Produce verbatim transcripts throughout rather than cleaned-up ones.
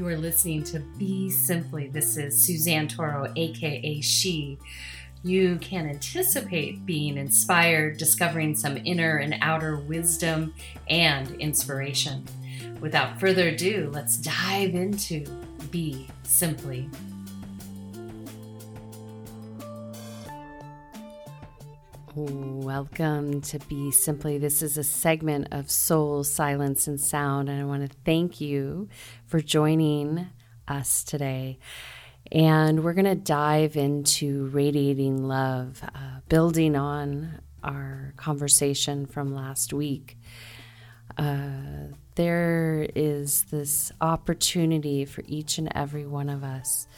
You are listening to Be Simply. This is Suzanne Toro, aka She. You can anticipate being inspired, discovering some inner and outer wisdom and inspiration. Without further ado, let's dive into Be Simply. Welcome to Be Simply. This is a segment of Soul, Silence, and Sound, and I want to thank you for joining us today. And we're going to dive into radiating love, uh, building on our conversation from last week. Uh, there is this opportunity for each and every one of us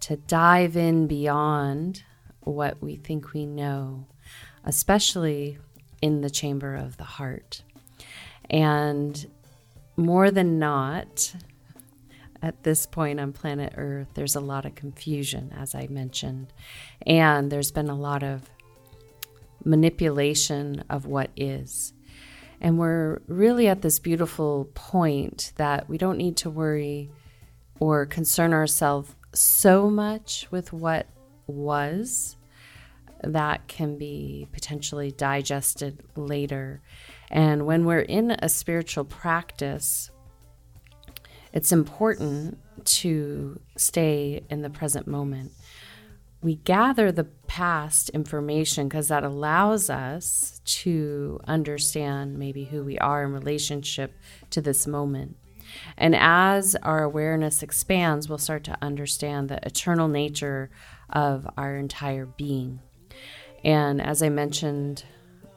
to dive in beyond what we think we know, especially in the chamber of the heart. And more than not, at this point on planet Earth, there's a lot of confusion, as I mentioned, and there's been a lot of manipulation of what is. And we're really at this beautiful point that we don't need to worry or concern ourselves so much with what was. That can be potentially digested later. And when we're in a spiritual practice, it's important to stay in the present moment. We gather the past information because that allows us to understand maybe who we are in relationship to this moment. And as our awareness expands, we'll start to understand the eternal nature of our entire being. And as I mentioned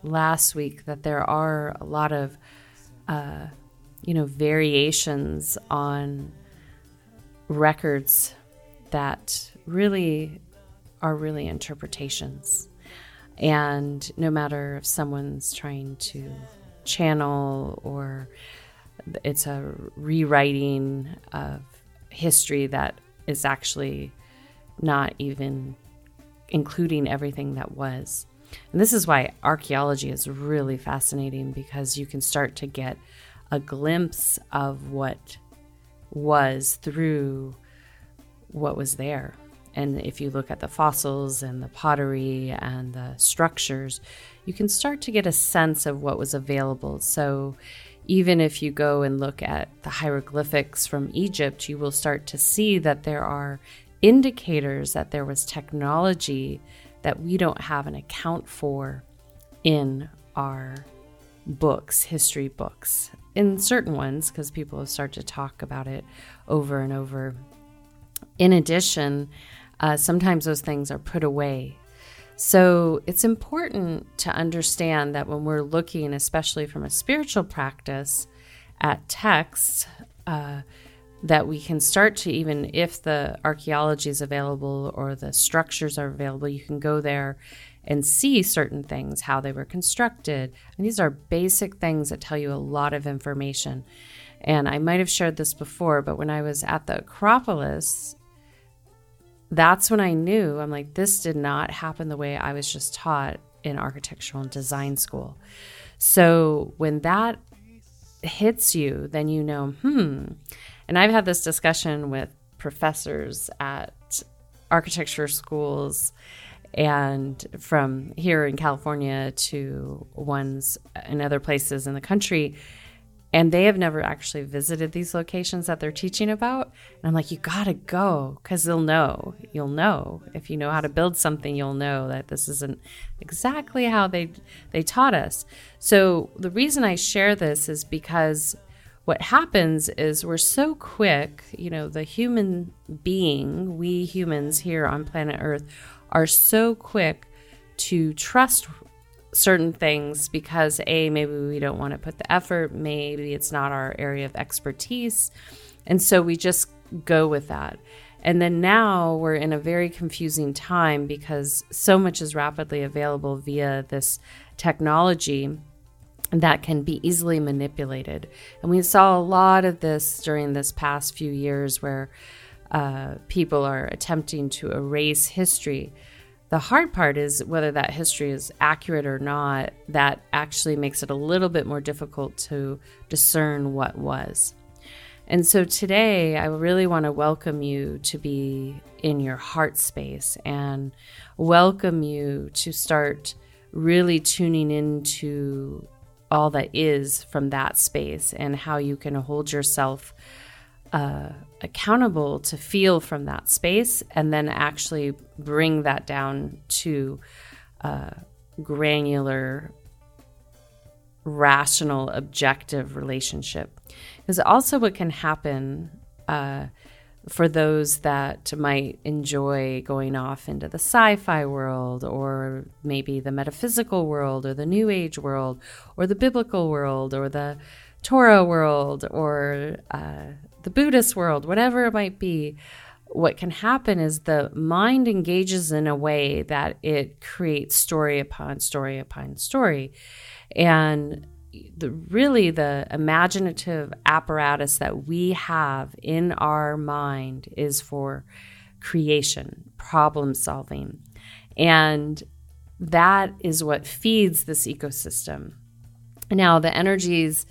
last week, that there are a lot of, uh, you know, variations on records that really are really interpretations. And no matter if someone's trying to channel or it's a rewriting of history that is actually not even including everything that was. And this is why archaeology is really fascinating, because you can start to get a glimpse of what was through what was there. And if you look at the fossils and the pottery and the structures, you can start to get a sense of what was available. So even if you go and look at the hieroglyphics from Egypt, you will start to see that there are indicators that there was technology that we don't have an account for in our books, history books, in certain ones, because people have started to talk about it over and over. In addition, uh, sometimes those things are put away. So it's important to understand that when we're looking, especially from a spiritual practice, at texts, uh, that we can start to, even if the archaeology is available or the structures are available, you can go there and see certain things, how they were constructed. And these are basic things that tell you a lot of information. And I might have shared this before, but when I was at the Acropolis, that's when I knew, I'm like, this did not happen the way I was just taught in architectural and design school. So when that hits you, then you know, hmm, and I've had this discussion with professors at architecture schools, and from here in California to ones in other places in the country, and they have never actually visited these locations that they're teaching about. And I'm like, you gotta go, because they'll know. You'll know. If you know how to build something, you'll know that this isn't exactly how they they taught us. So the reason I share this is because what happens is we're so quick, you know, the human being, we humans here on planet Earth are so quick to trust certain things because A, maybe we don't want to put the effort, maybe it's not our area of expertise. And so we just go with that. And then now we're in a very confusing time because so much is rapidly available via this technology that can be easily manipulated. And we saw a lot of this during this past few years where uh, people are attempting to erase history. The hard part is whether that history is accurate or not, that actually makes it a little bit more difficult to discern what was. And so today, I really want to welcome you to be in your heart space and welcome you to start really tuning into all that is from that space and how you can hold yourself uh, accountable to feel from that space and then actually bring that down to uh, granular, rational, objective relationship. Because also what can happen uh, for those that might enjoy going off into the sci-fi world or maybe the metaphysical world or the New Age world or the biblical world or the Torah world or uh, the Buddhist world, whatever it might be, what can happen is the mind engages in a way that it creates story upon story upon story. And the really the imaginative apparatus that we have in our mind is for creation, problem solving. And that is what feeds this ecosystem. Now, the energies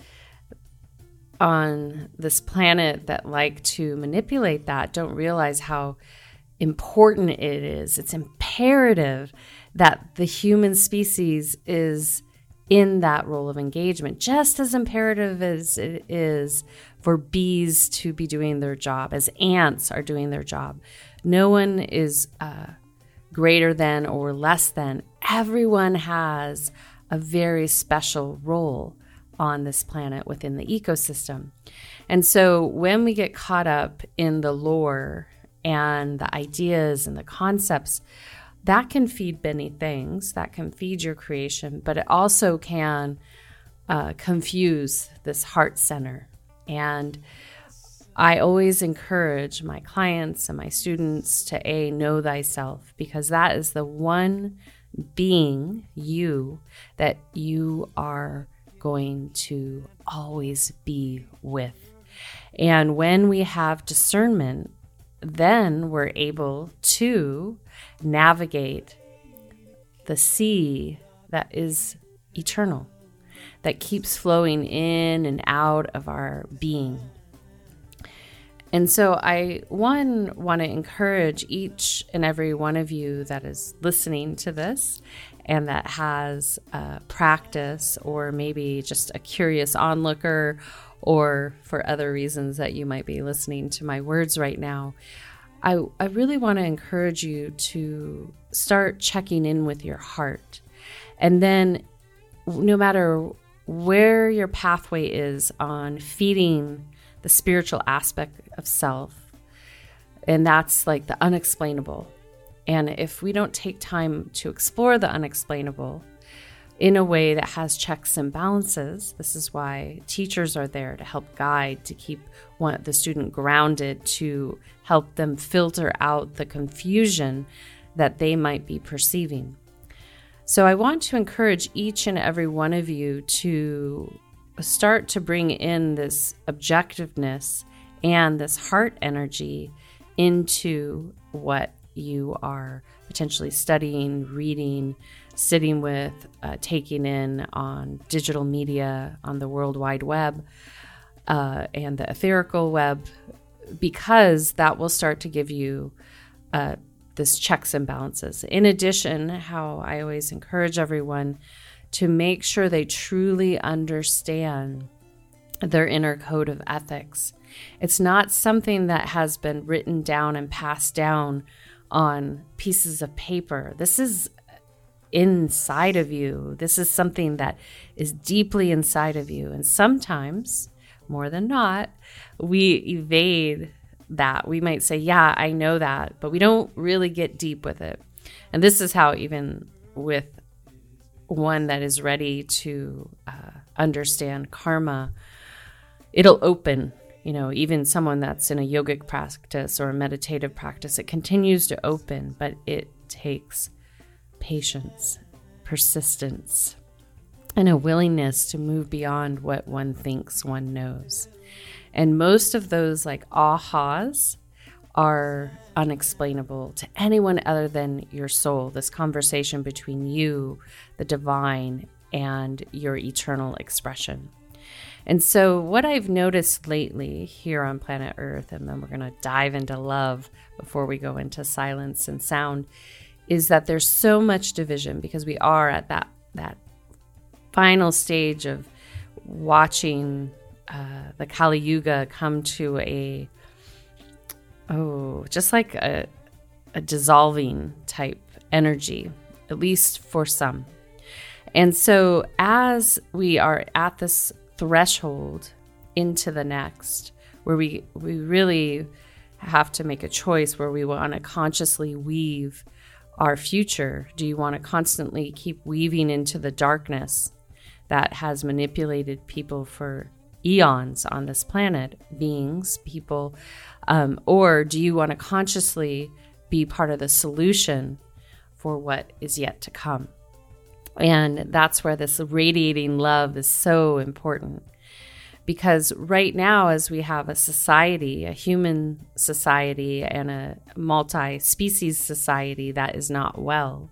on this planet that like to manipulate that don't realize how important it is. It's imperative that the human species is in that role of engagement, just as imperative as it is for bees to be doing their job, as ants are doing their job. No one is uh, greater than or less than. Everyone has a very special role on this planet within the ecosystem. And so when we get caught up in the lore and the ideas and the concepts, that can feed many things, that can feed your creation, but it also can uh, confuse this heart center. And I always encourage my clients and my students to A, know thyself, because that is the one being, you, that you are going to always be with. And when we have discernment, then we're able to navigate the sea that is eternal, that keeps flowing in and out of our being. And so I, one, want to encourage each and every one of you that is listening to this and that has a practice or maybe just a curious onlooker, or for other reasons that you might be listening to my words right now, I, I really want to encourage you to start checking in with your heart. And then no matter where your pathway is on feeding the spiritual aspect of self, and that's like the unexplainable. And if we don't take time to explore the unexplainable in a way that has checks and balances. This is why teachers are there to help guide, to keep one, the student grounded, to help them filter out the confusion that they might be perceiving. So I want to encourage each and every one of you to start to bring in this objectiveness and this heart energy into what you are potentially studying, reading, sitting with, uh, taking in on digital media, on the World Wide Web, uh, and the etherical web, because that will start to give you uh, this checks and balances. In addition, how I always encourage everyone to make sure they truly understand their inner code of ethics. It's not something that has been written down and passed down on pieces of paper. This is inside of you. This is something that is deeply inside of you. And sometimes, more than not, we evade that. We might say, yeah, I know that, but we don't really get deep with it. And this is how even with one that is ready to uh, understand karma, it'll open. You know, even someone that's in a yogic practice or a meditative practice, it continues to open, but it takes patience, persistence, and a willingness to move beyond what one thinks one knows. And most of those like ahas are unexplainable to anyone other than your soul, this conversation between you, the divine, and your eternal expression. And so what I've noticed lately here on planet Earth, and then we're going to dive into love before we go into silence and sound, is that there's so much division because we are at that that final stage of watching uh, the Kali Yuga come to a, oh, just like a, a dissolving type energy, at least for some. And so as we are at this threshold into the next, where we we really have to make a choice where we want to consciously weave our future. Do you want to constantly keep weaving into the darkness that has manipulated people for eons on this planet, beings, people, um, or do you want to consciously be part of the solution for what is yet to come? And that's where this radiating love is so important, because right now, as we have a society, a human society and a multi-species society that is not well,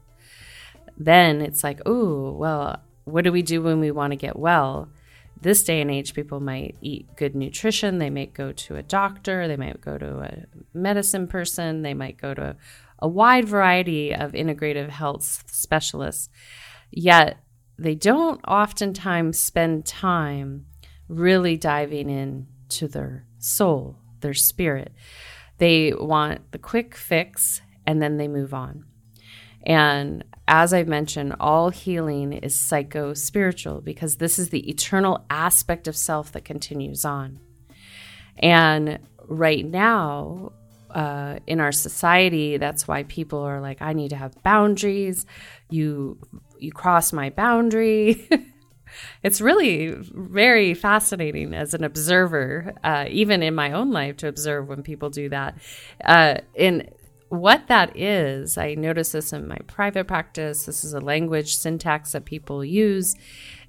then it's like, oh, well, what do we do when we want to get well? This day and age, people might eat good nutrition. They might go to a doctor. They might go to a medicine person. They might go to a wide variety of integrative health specialists. Yet they don't oftentimes spend time really diving in to their soul, their spirit. They want the quick fix and then they move on. And as I've mentioned, all healing is psycho-spiritual because this is the eternal aspect of self that continues on. And right now, Uh, in our society, that's why people are like, I need to have boundaries. You you cross my boundary. It's really very fascinating as an observer, uh, even in my own life, to observe when people do that. Uh, and what that is, I notice this in my private practice. This is a language syntax that people use,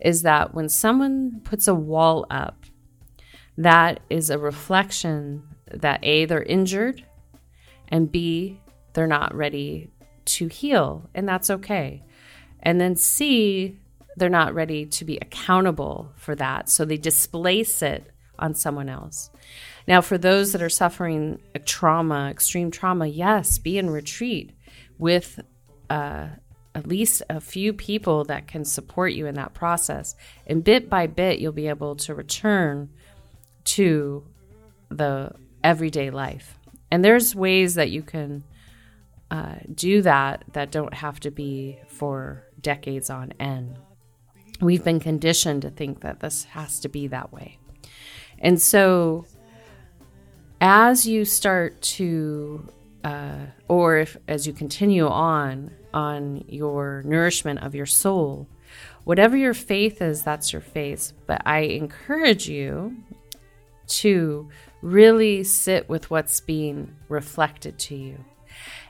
is that when someone puts a wall up, that is a reflection that A, they're injured, and B, they're not ready to heal, and that's okay. And then C, they're not ready to be accountable for that, so they displace it on someone else. Now, for those that are suffering a trauma, extreme trauma, yes, be in retreat with uh, at least a few people that can support you in that process. And bit by bit, you'll be able to return to the everyday life. And there's ways that you can uh, do that that don't have to be for decades on end. We've been conditioned to think that this has to be that way. And so as you start to, uh, or if as you continue on, on your nourishment of your soul, whatever your faith is, that's your faith. But I encourage you to really sit with what's being reflected to you.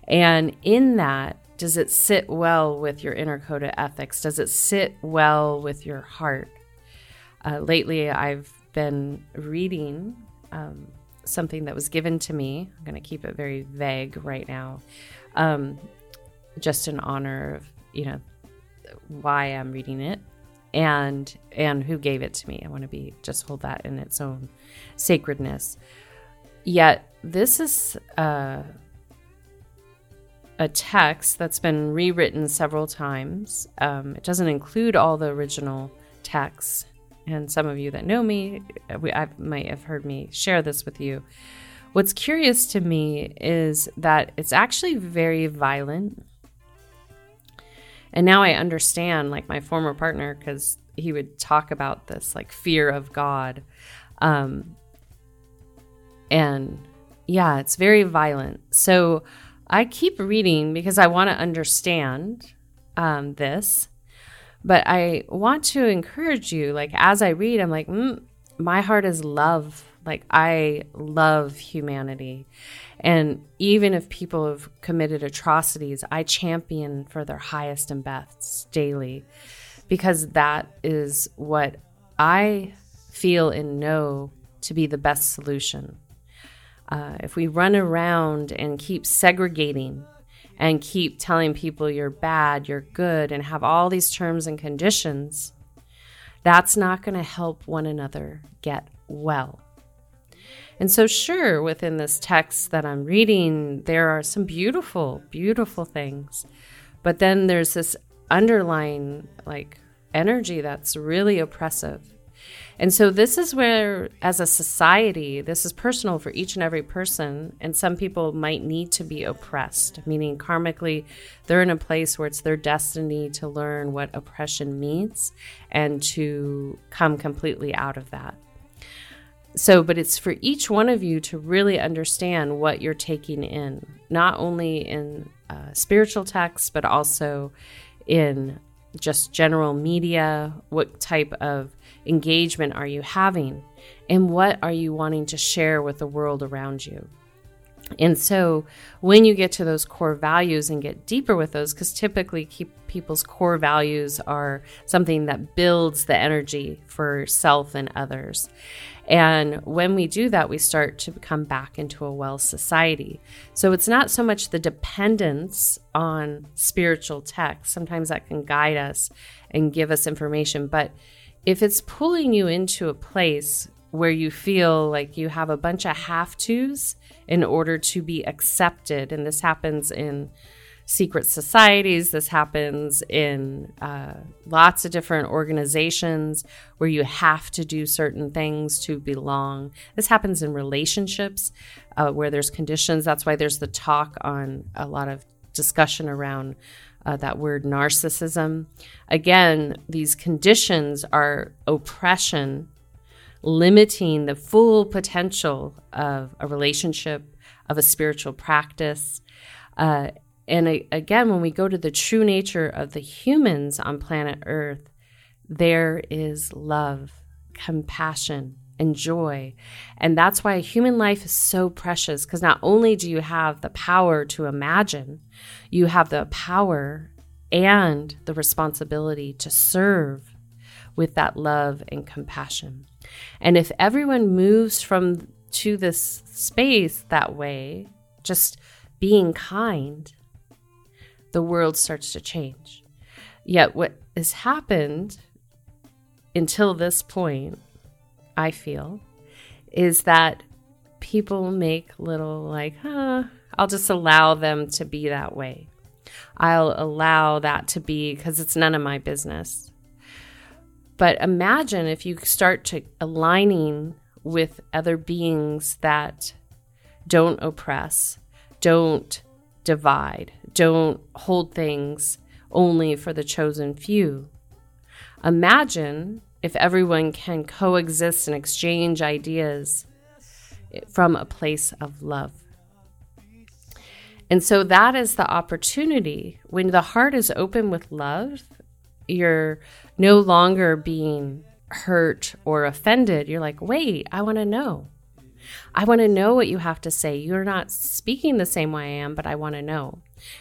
And in that, does it sit well with your inner code of ethics? Does it sit well with your heart? Uh, lately, I've been reading um, something that was given to me. I'm going to keep it very vague right now, um, just in honor of, you know, why I'm reading it and and who gave it to me. I want to be just hold that in its own sacredness. Yet this is uh, a text that's been rewritten several times. Um, it doesn't include all the original texts. And some of you that know me, we, I might have heard me share this with you. What's curious to me is that it's actually very violent. And now I understand, like, my former partner, because he would talk about this, like, fear of God. Um, and, yeah, it's very violent. So I keep reading because I want to understand um, this. But I want to encourage you, like, as I read, I'm like, mm, my heart is love. Like, I love humanity. And even if people have committed atrocities, I champion for their highest and best daily, because that is what I feel and know to be the best solution. Uh, if we run around and keep segregating and keep telling people you're bad, you're good, and have all these terms and conditions, That's not going to help one another get well. And so sure, within this text that I'm reading, there are some beautiful, beautiful things. But then there's this underlying like energy that's really oppressive. And so this is where, as a society, this is personal for each and every person, and some people might need to be oppressed, meaning karmically they're in a place where it's their destiny to learn what oppression means and to come completely out of that. So, but it's for each one of you to really understand what you're taking in, not only in uh, spiritual texts, but also in just general media. What type of engagement are you having? And what are you wanting to share with the world around you? And so when you get to those core values and get deeper with those, because typically keep people's core values are something that builds the energy for self and others. And when we do that, we start to come back into a well society. So it's not so much the dependence on spiritual texts. Sometimes that can guide us and give us information. But if it's pulling you into a place where you feel like you have a bunch of have-tos in order to be accepted, and this happens in secret societies, this happens in uh, lots of different organizations where you have to do certain things to belong. This happens in relationships uh, where there's conditions. That's why there's the talk on a lot of discussion around uh, that word narcissism. Again, these conditions are oppression, limiting the full potential of a relationship, of a spiritual practice. Uh, and a, again, when we go to the true nature of the humans on planet Earth, there is love, compassion, and joy. And that's why human life is so precious, because not only do you have the power to imagine, you have the power and the responsibility to serve with that love and compassion. And if everyone moves from to this space that way, just being kind, the world starts to change. Yet what has happened until this point, I feel, is that people make little like, huh, I'll just allow them to be that way. I'll allow that to be because it's none of my business. But imagine if you start to aligning with other beings that don't oppress, don't divide, don't hold things only for the chosen few. Imagine if everyone can coexist and exchange ideas from a place of love. And so that is the opportunity. When the heart is open with love, you're no longer being hurt or offended. You're like, wait, I want to know. I want to know what you have to say. You're not speaking the same way I am, but I want to know.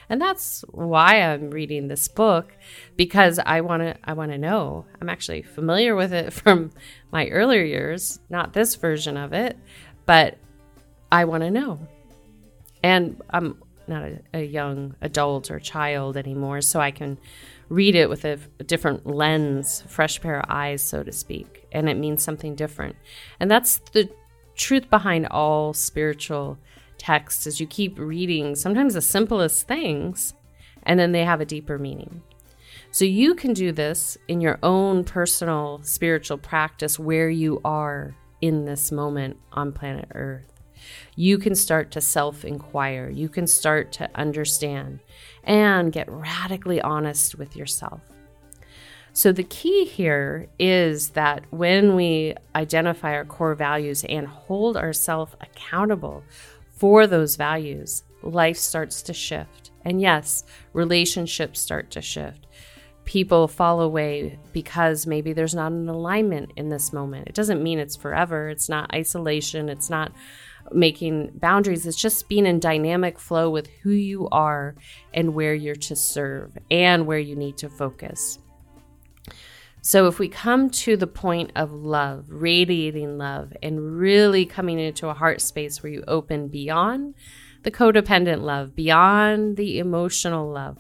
And that's why I'm reading this book, because I want to I want to know. I'm actually familiar with it from my earlier years, not this version of it, but I want to know. And I'm not a, a young adult or child anymore, so I can read it with a different lens, fresh pair of eyes, so to speak, and it means something different. And that's the truth behind all spiritual texts, is you keep reading sometimes the simplest things, and then they have a deeper meaning. So you can do this in your own personal spiritual practice where you are in this moment on planet Earth. You can start to self-inquire. You can start to understand and get radically honest with yourself. So the key here is that when we identify our core values and hold ourselves accountable for those values, life starts to shift. And yes, relationships start to shift. People fall away because maybe there's not an alignment in this moment. It doesn't mean it's forever. It's not isolation. It's not making boundaries. It's just being in dynamic flow with who you are and where you're to serve and where you need to focus. So if we come to the point of love, radiating love, and really coming into a heart space where you open beyond the codependent love, beyond the emotional love,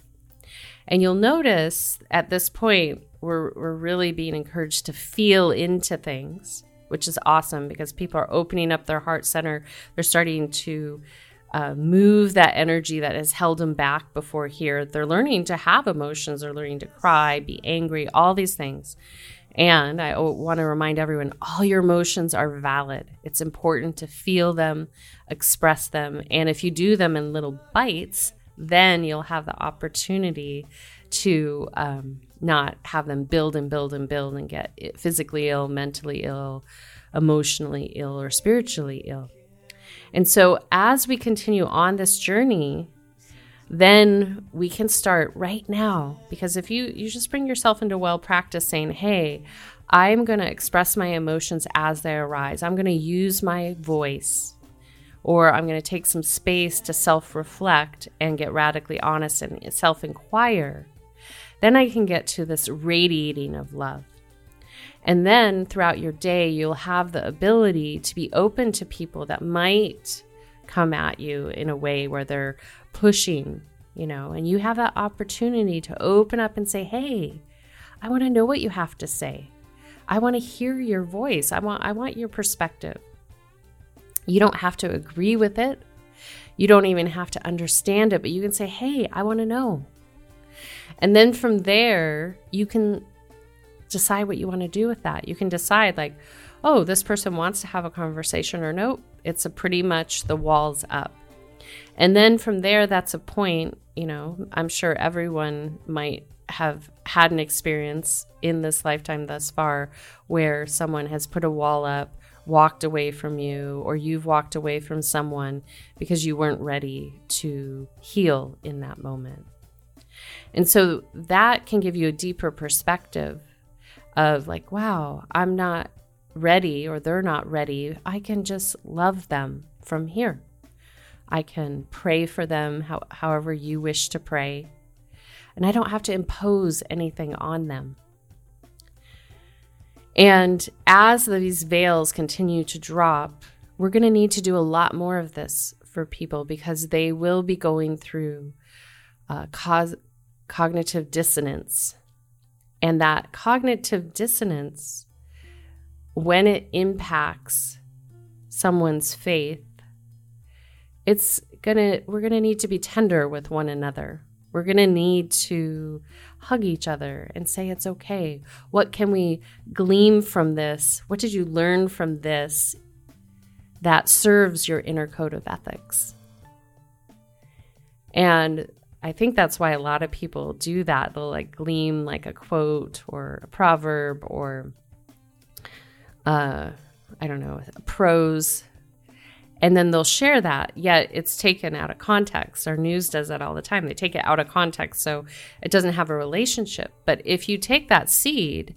and you'll notice at this point we're we're really being encouraged to feel into things, which is awesome because people are opening up their heart center. They're starting to uh, move that energy that has held them back before here. They're learning to have emotions. They're learning to cry, be angry, all these things. And I want to remind everyone, all your emotions are valid. It's important to feel them, express them. And if you do them in little bites, then you'll have the opportunity to um, not have them build and build and build and get physically ill, mentally ill, emotionally ill, or spiritually ill. And so as we continue on this journey, then we can start right now, because if you, you just bring yourself into well practice saying, hey, I'm going to express my emotions as they arise. I'm going to use my voice, or I'm going to take some space to self-reflect and get radically honest and self-inquire. Then I can get to this radiating of love. And then throughout your day, you'll have the ability to be open to people that might come at you in a way where they're pushing, you know, and you have that opportunity to open up and say, hey, I want to know what you have to say. I want to hear your voice. I want, I want your perspective. You don't have to agree with it. You don't even have to understand it, but you can say, hey, I want to know. And then from there, you can decide what you want to do with that. You can decide like, oh, this person wants to have a conversation, or nope, it's a pretty much the walls up. And then from there, that's a point, you know, I'm sure everyone might have had an experience in this lifetime thus far where someone has put a wall up, walked away from you, or you've walked away from someone because you weren't ready to heal in that moment. And so that can give you a deeper perspective of like, wow, I'm not ready, or they're not ready. I can just love them from here. I can pray for them how, however you wish to pray. And I don't have to impose anything on them. And as these veils continue to drop, we're going to need to do a lot more of this for people, because they will be going through uh, cause, cognitive dissonance. And that cognitive dissonance, when it impacts someone's faith, It's gonna, we're gonna need to be tender with one another. We're gonna need to hug each other and say, it's okay. What can we glean from this? What did you learn from this that serves your inner code of ethics? And I think that's why a lot of people do that. They'll like glean like a quote or a proverb or, uh, I don't know, prose. And then they'll share that, yet it's taken out of context. Our news does that all the time. They take it out of context, so it doesn't have a relationship. But if you take that seed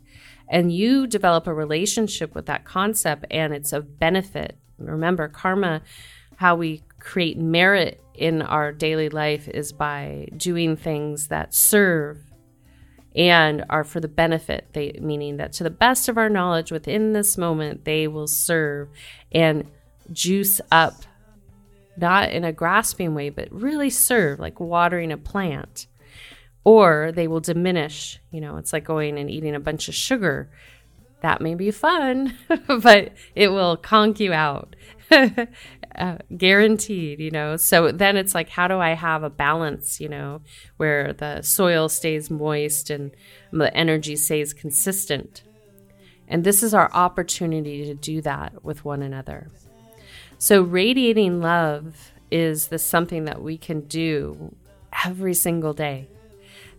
and you develop a relationship with that concept and it's of benefit, remember karma, how we create merit in our daily life is by doing things that serve and are for the benefit, they, meaning that to the best of our knowledge within this moment, they will serve and juice up, not in a grasping way, but really serve, like watering a plant, or they will diminish. You know, it's like going and eating a bunch of sugar. That may be fun, but it will conk you out, uh, guaranteed, you know. So then it's like, how do I have a balance, you know, where the soil stays moist and the energy stays consistent? And this is our opportunity to do that with one another. So radiating love is this something that we can do every single day,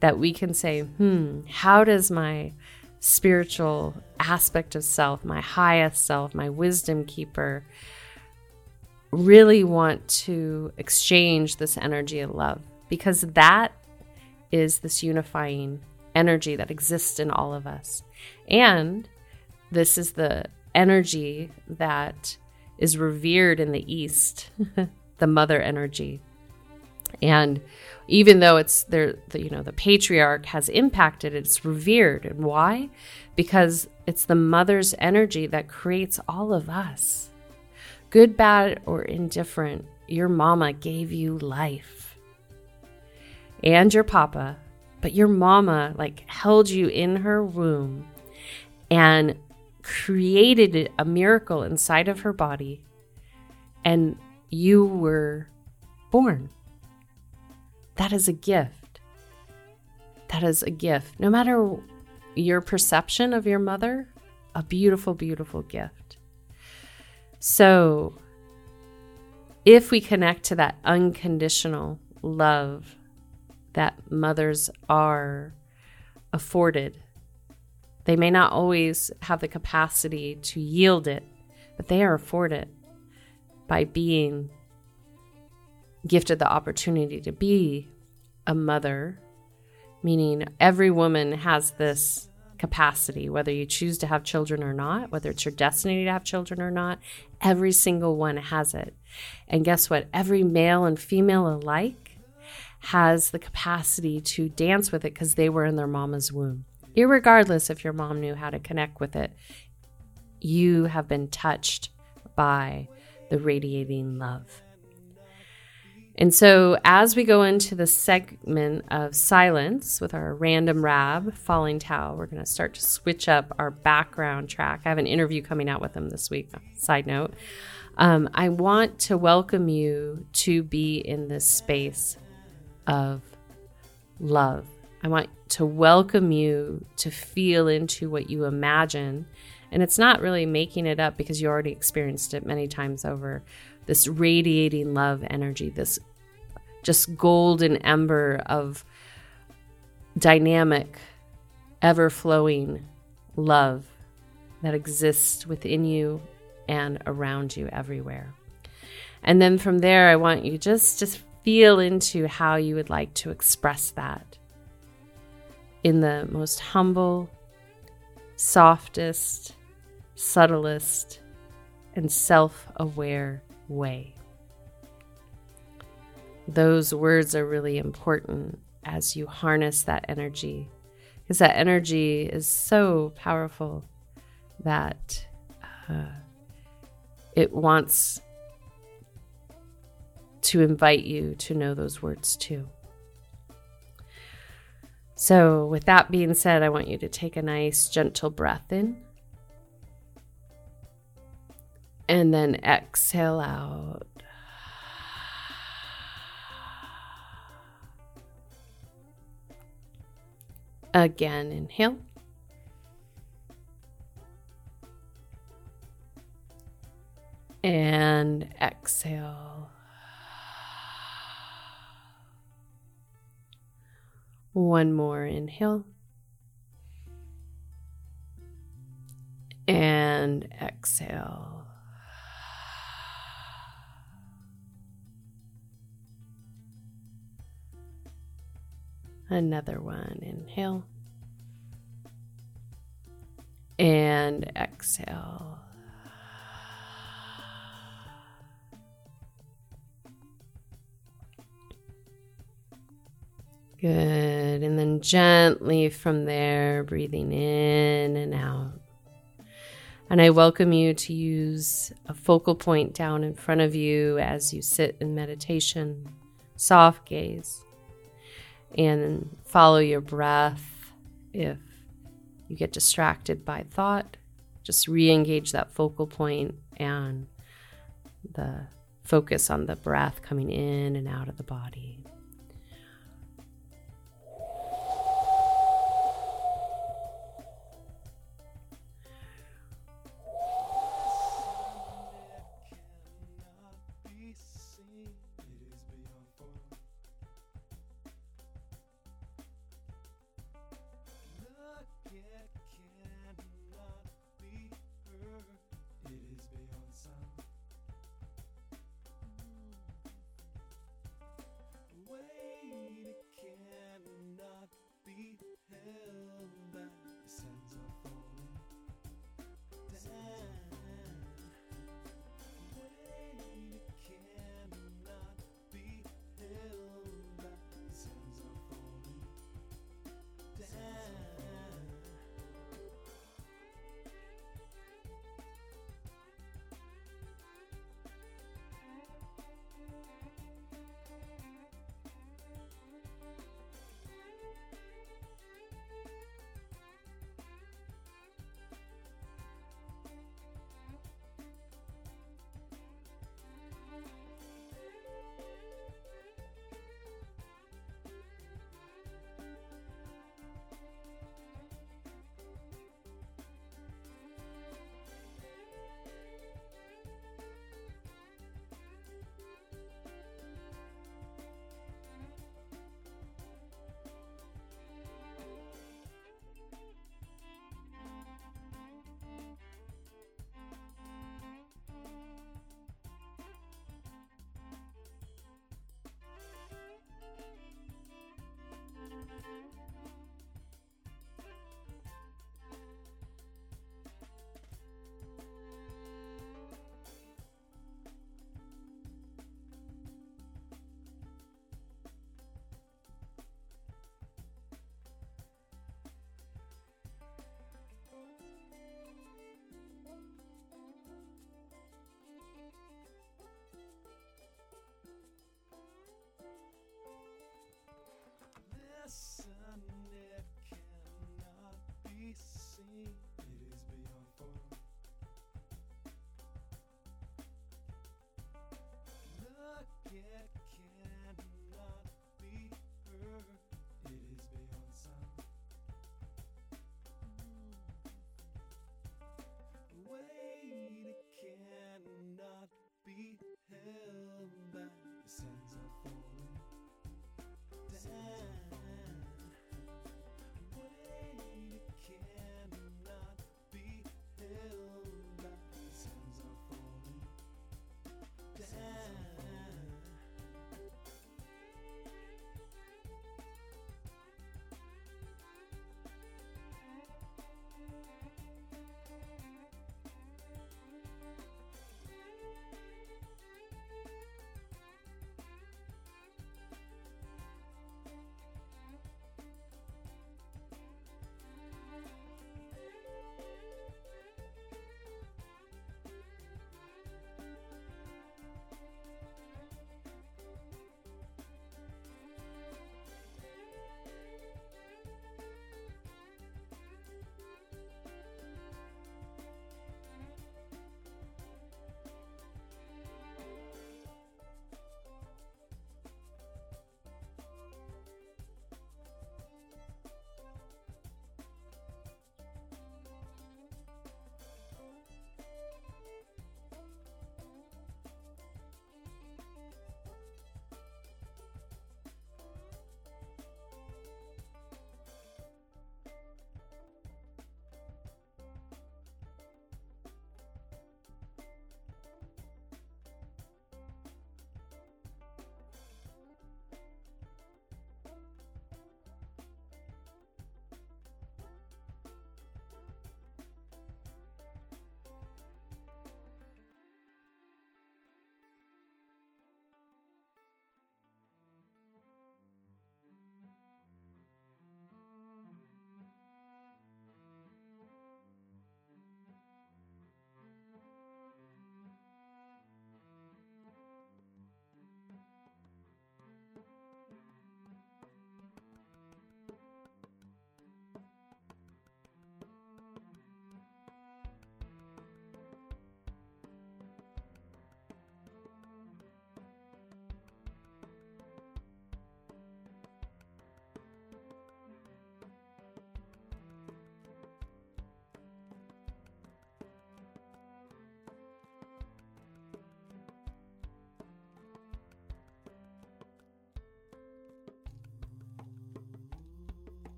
that we can say, hmm, how does my spiritual aspect of self, my highest self, my wisdom keeper, really want to exchange this energy of love? Because that is this unifying energy that exists in all of us. And this is the energy that is revered in the East, the mother energy. And even though it's there, the, you know, the patriarch has impacted, it's revered. And why? Because it's the mother's energy that creates all of us. Good, bad, or indifferent, your mama gave you life. And your papa But your mama like held you in her womb and created a miracle inside of her body, and you were born. That is a gift. That is a gift. No matter your perception of your mother, a beautiful, beautiful gift. So if we connect to that unconditional love that mothers are afforded, they may not always have the capacity to yield it, but they are afforded by being gifted the opportunity to be a mother, meaning every woman has this capacity, whether you choose to have children or not, whether it's your destiny to have children or not, every single one has it. And guess what? Every male and female alike has the capacity to dance with it because they were in their mama's womb. Irregardless if your mom knew how to connect with it, you have been touched by the radiating love. And so as we go into the segment of silence with our random rab, Falling Tao, we're going to start to switch up our background track. I have an interview coming out with him this week, side note. Um, I want to welcome you to be in this space of love. I want to welcome you to feel into what you imagine. And it's not really making it up because you already experienced it many times over. This radiating love energy, this just golden ember of dynamic, ever-flowing love that exists within you and around you everywhere. And then from there, I want you just to feel into how you would like to express that in the most humble, softest, subtlest, and self-aware way. Those words are really important as you harness that energy, because that energy is so powerful that uh, it wants to invite you to know those words too. So with that being said, I want you to take a nice gentle breath in and then exhale out. Again, inhale. And exhale. One more inhale. And exhale. Another one, inhale, and exhale. Good, and then gently from there, breathing in and out. And I welcome you to use a focal point down in front of you as you sit in meditation, soft gaze. And follow your breath. If you get distracted by thought, just re-engage that focal point and the focus on the breath coming in and out of the body.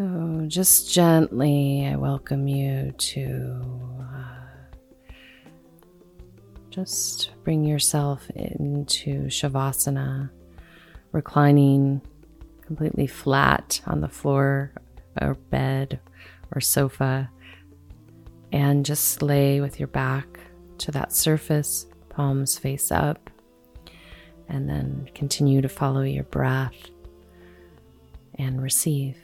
So just gently, I welcome you to uh, just bring yourself into Shavasana, reclining completely flat on the floor or bed or sofa, and just lay with your back to that surface, palms face up, and then continue to follow your breath and receive.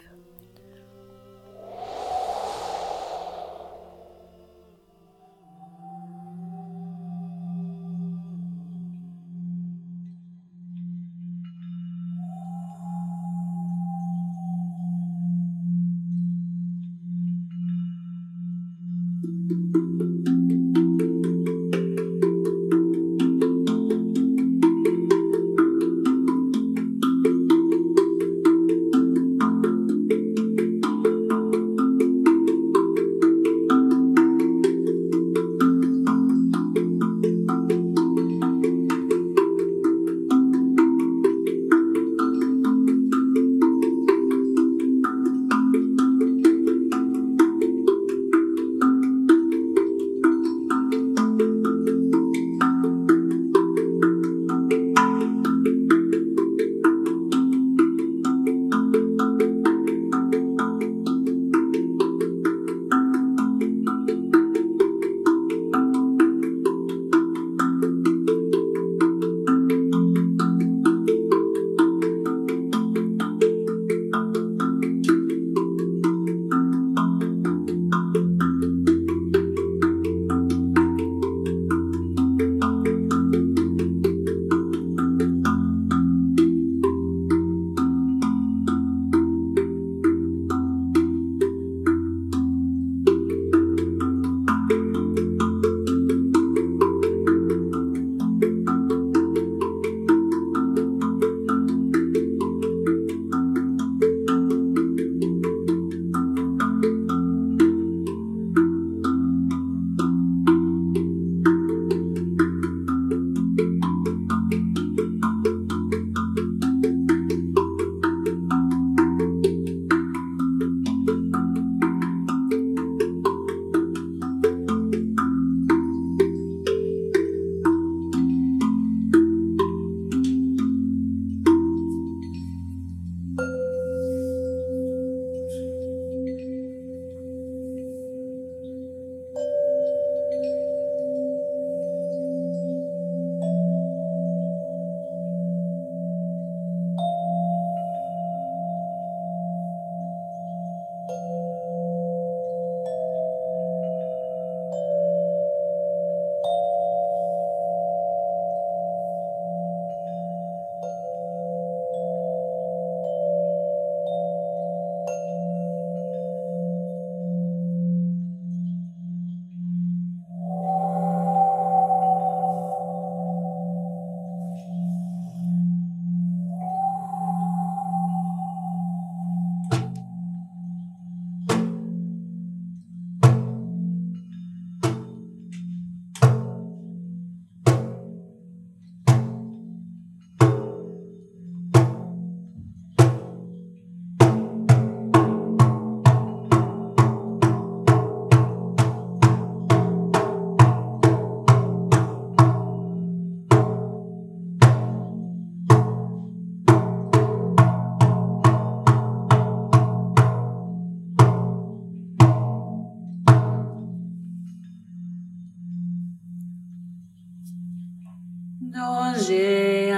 Ani,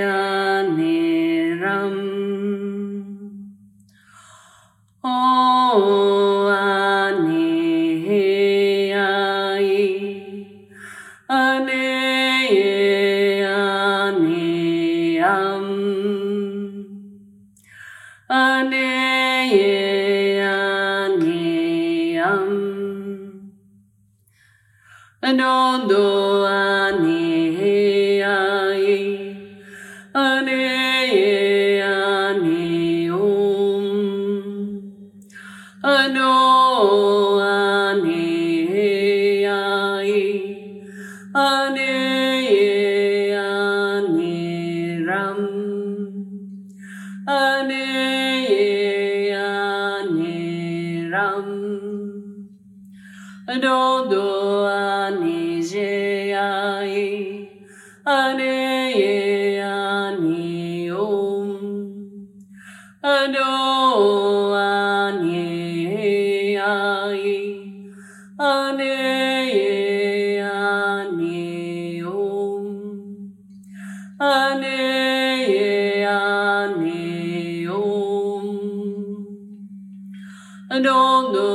ani. Ane ani om. Ado ane ai. Ane ani om. Ane ani om. Ado no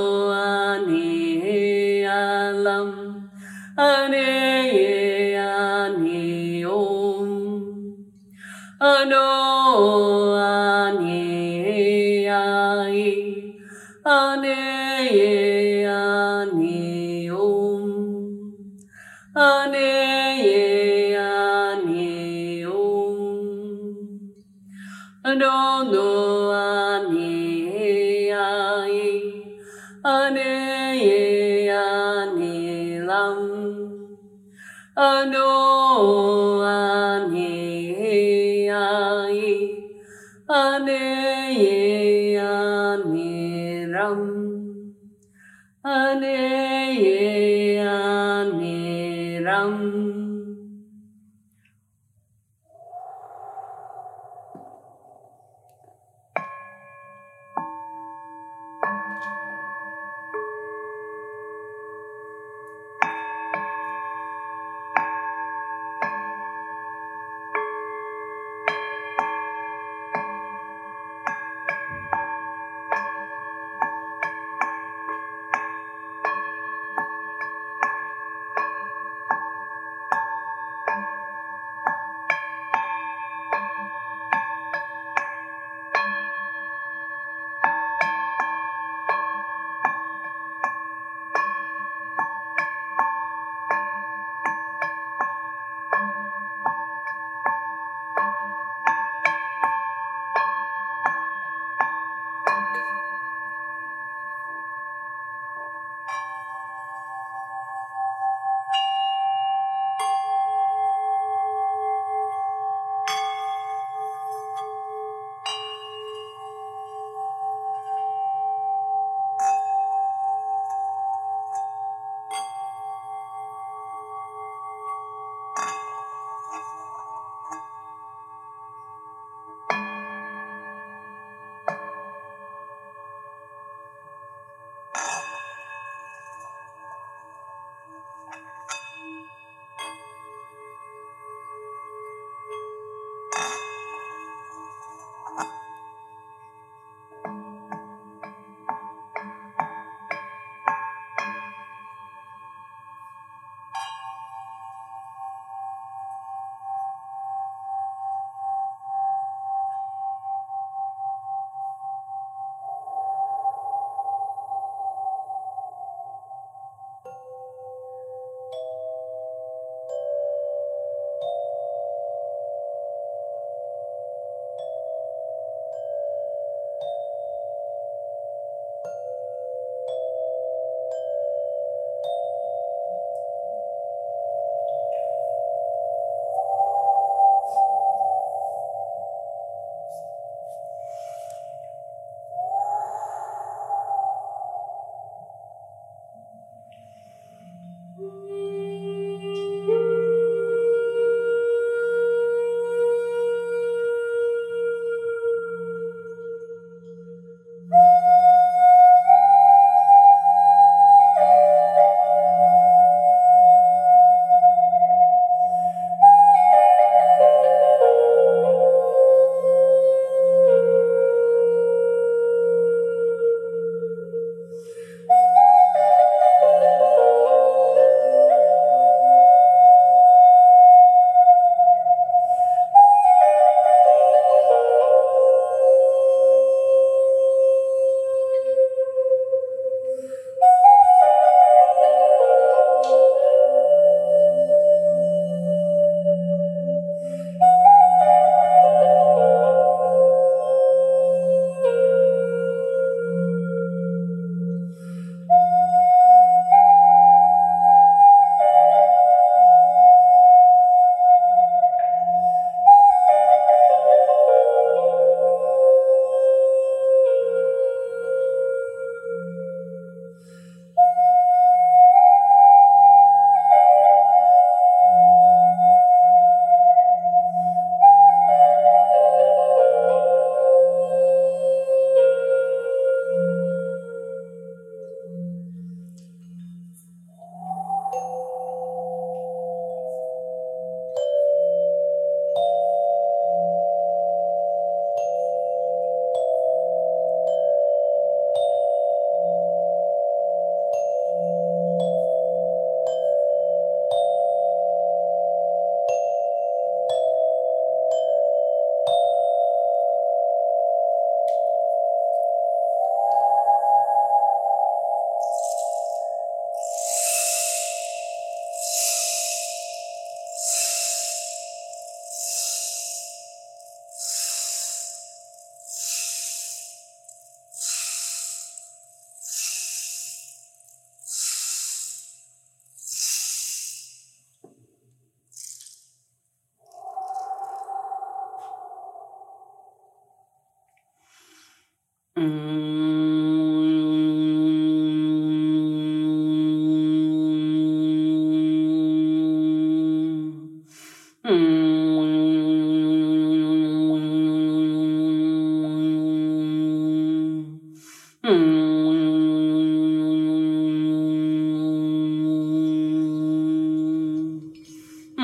ane alam. Ane. Ano ane ai, ane ane om, ane ane om. Ano no ane ai, ane ane lam, ano ane. Ane ane ram, ane ane ram.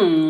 Mm-hmm.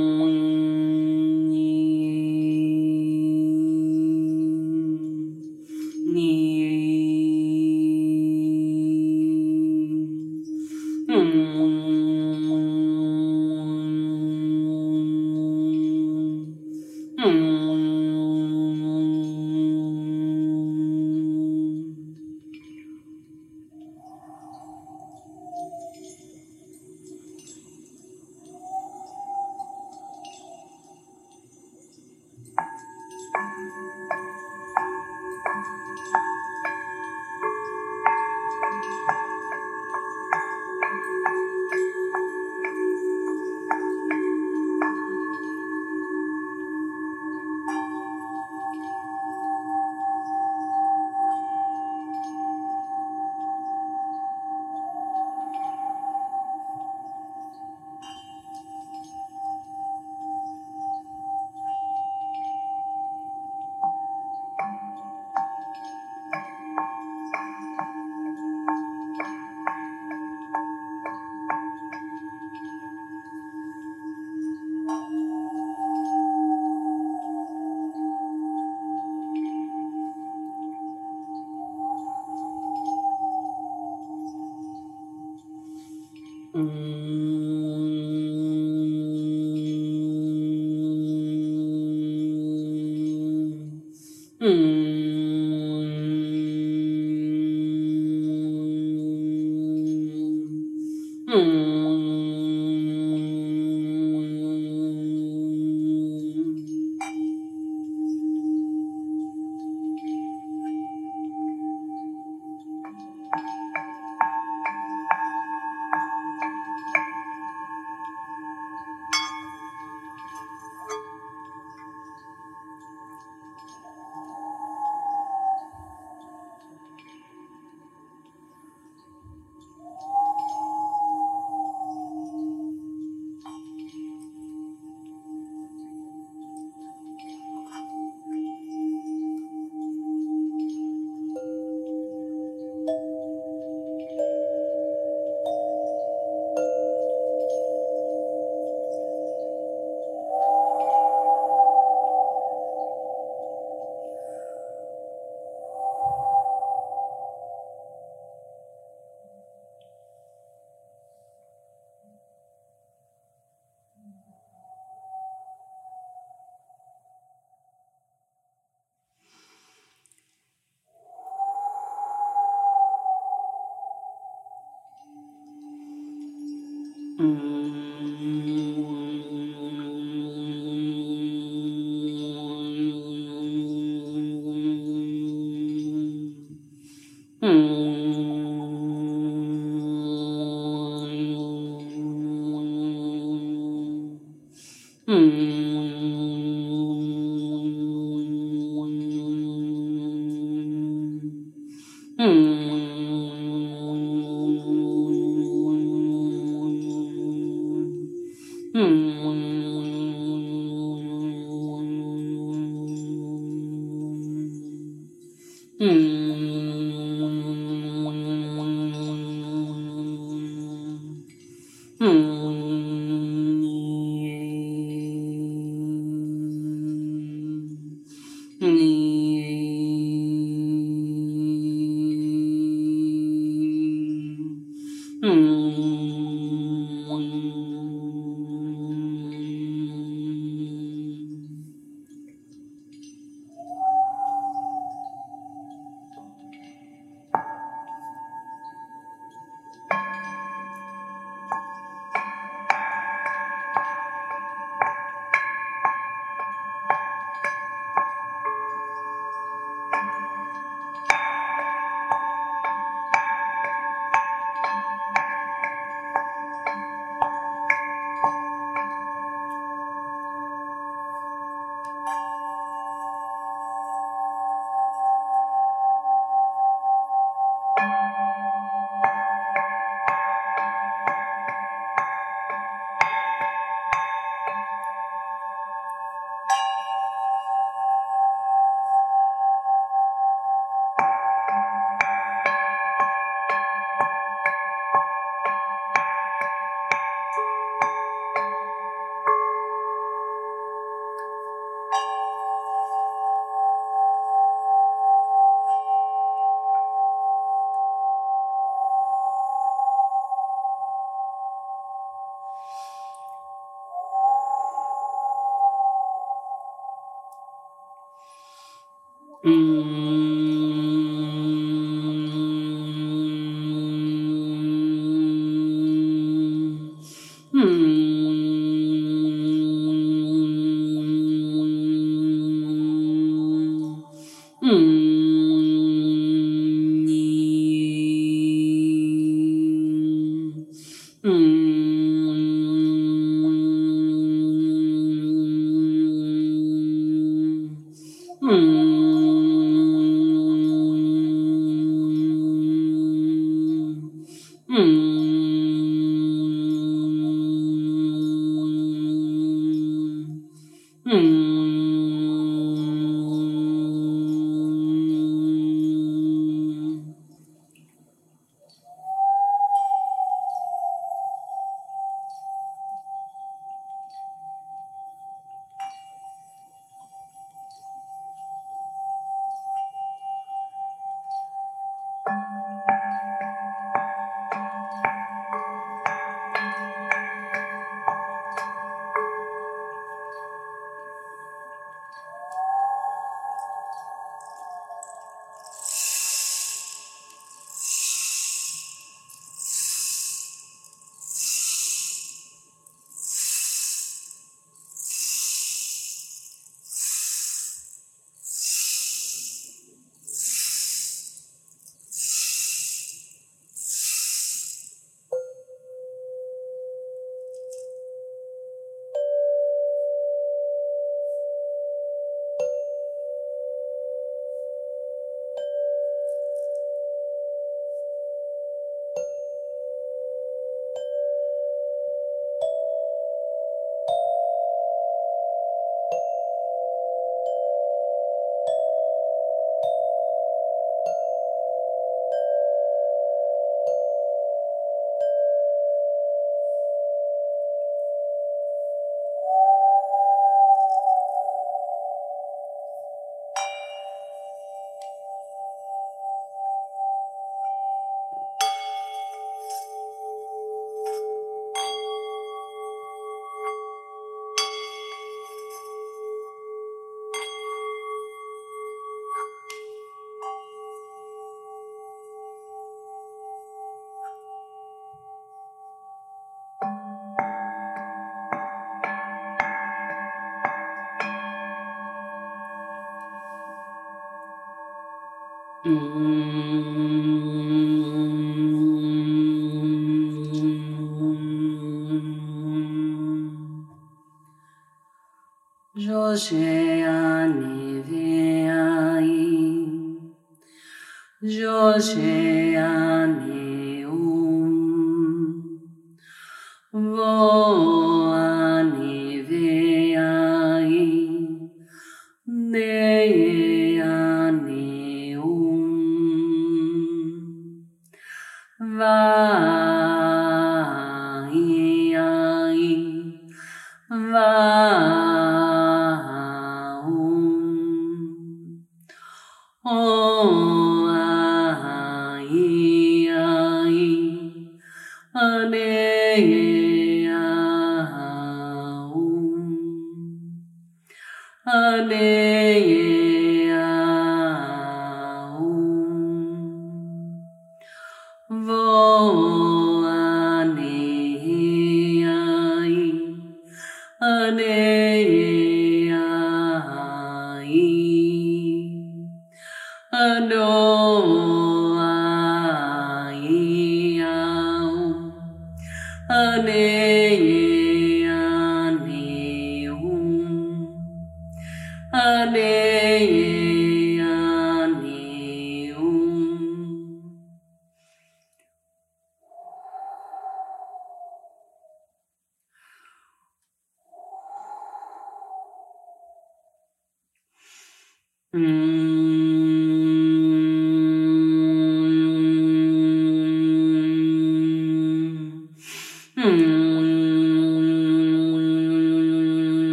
Mm.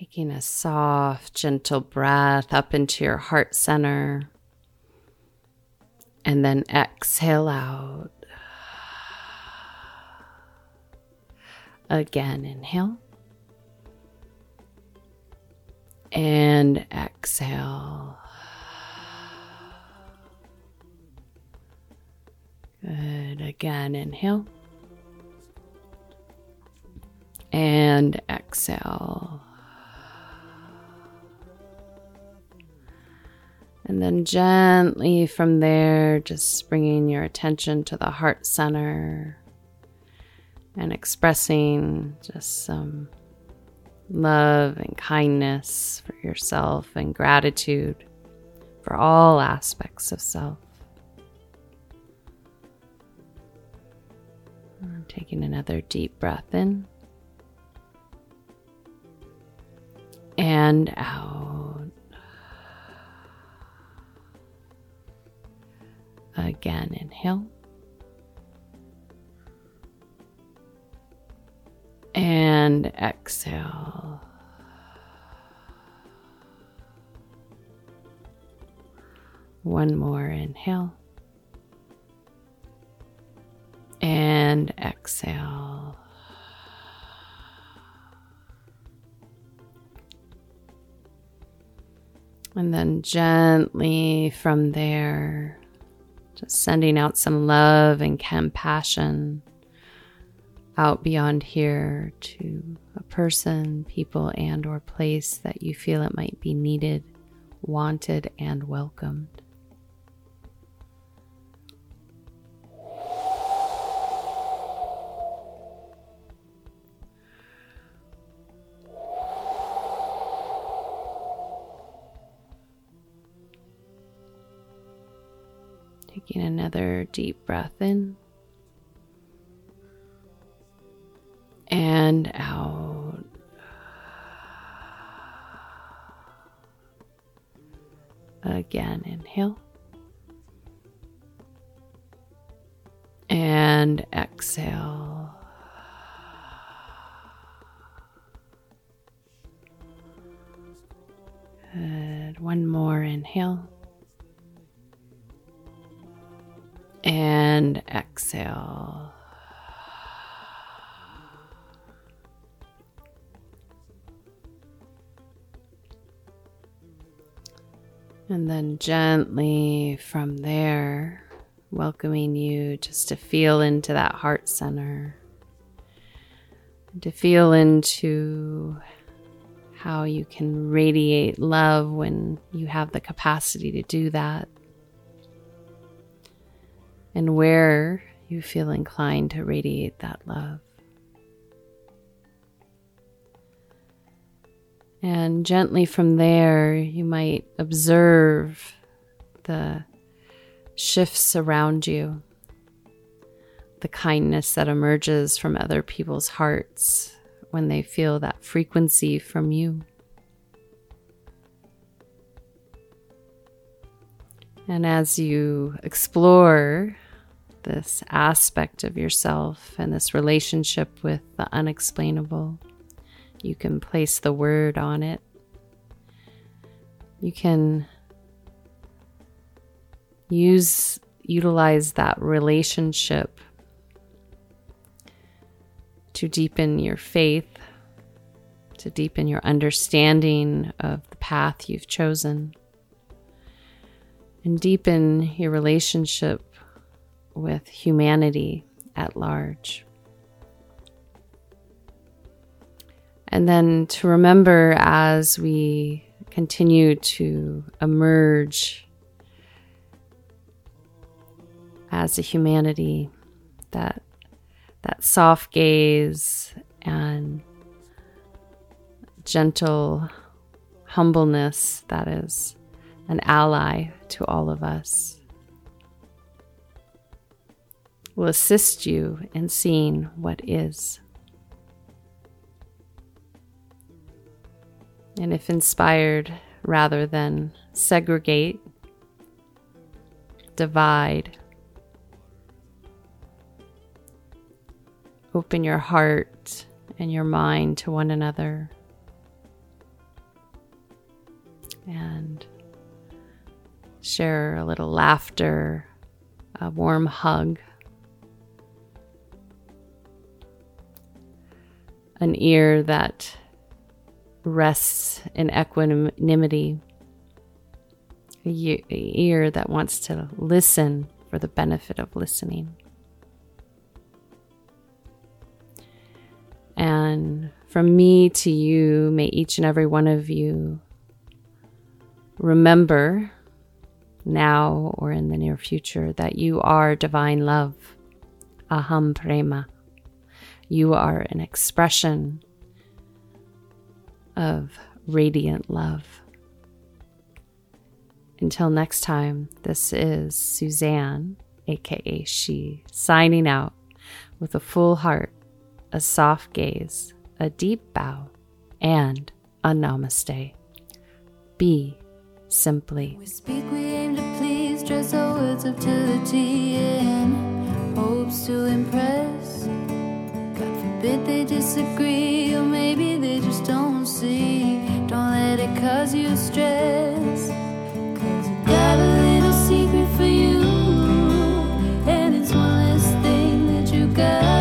Taking a soft, gentle breath up into your heart center. And then exhale out. Again, inhale. And exhale. Good. Again, inhale. And exhale. And then gently from there, just bringing your attention to the heart center and expressing just some love and kindness for yourself and gratitude for all aspects of self. And taking another deep breath in and out. Again, inhale. And exhale. One more inhale. And exhale. And then gently from there, just sending out some love and compassion out beyond here to a person, people, and or place that you feel it might be needed, wanted, and welcomed. Taking another deep breath in and out. Again, inhale. And exhale. Good. One more inhale. And exhale. And then gently from there, welcoming you just to feel into that heart center, to feel into how you can radiate love when you have the capacity to do that. And where you feel inclined to radiate that love. And gently from there, you might observe the shifts around you, the kindness that emerges from other people's hearts when they feel that frequency from you. And as you explore this aspect of yourself and this relationship with the unexplainable, you can place the word on it. You can use, utilize that relationship to deepen your faith, to deepen your understanding of the path you've chosen, and deepen your relationship with humanity at large. And then to remember, as we continue to emerge as a humanity, that that soft gaze and gentle humbleness that is an ally to all of us, will assist you in seeing what is. And if inspired, rather than segregate, divide, open your heart and your mind to one another, and share a little laughter, a warm hug, an ear that rests in equanimity, an ear that wants to listen for the benefit of listening. And from me to you, may each and every one of you remember now or in the near future that you are divine love, aham prema. You are an expression of radiant love. Until next time, this is Suzanne, aka She, signing out with a full heart, a soft gaze, a deep bow, and a namaste. Be simply. We speak, we aim to please, dress our words up to the T in hopes to impress. God forbid they disagree, or maybe they just don't see. Don't let it cause you stress, 'cause you got a little secret for you, and it's one less thing that you got.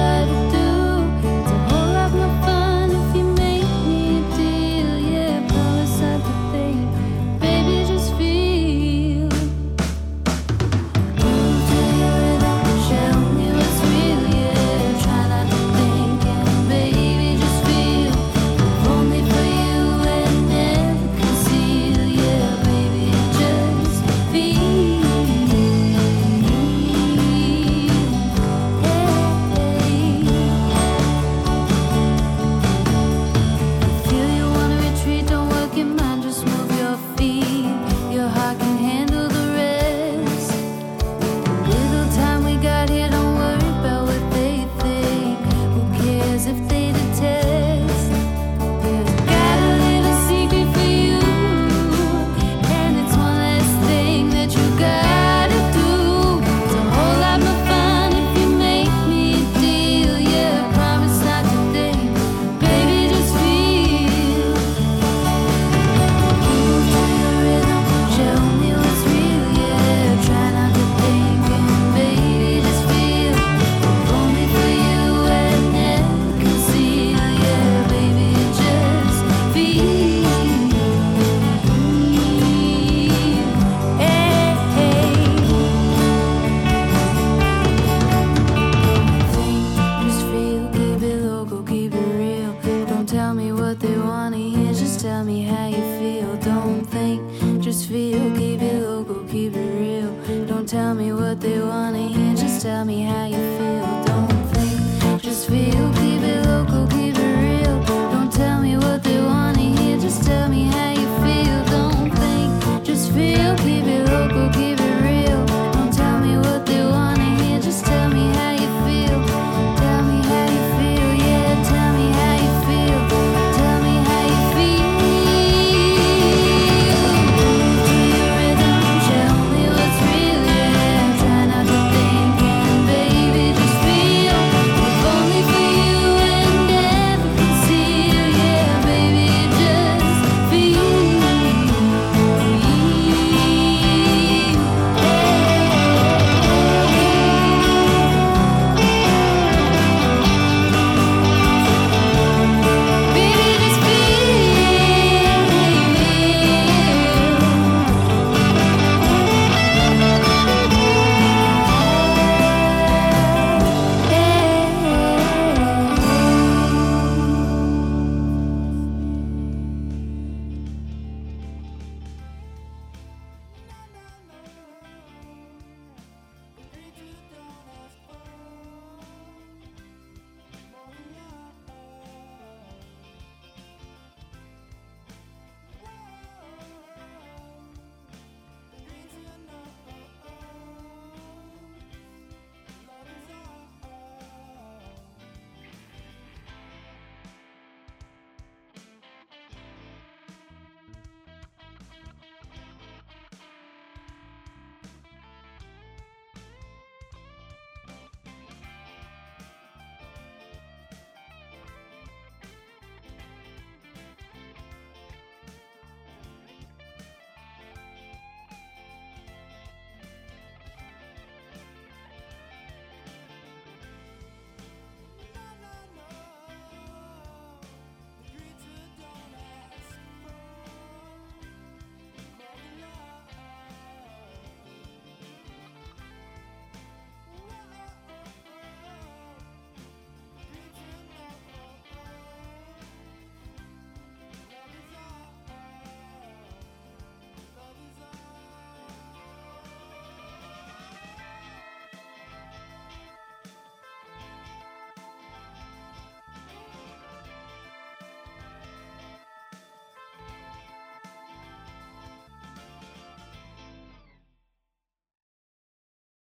Tell me how you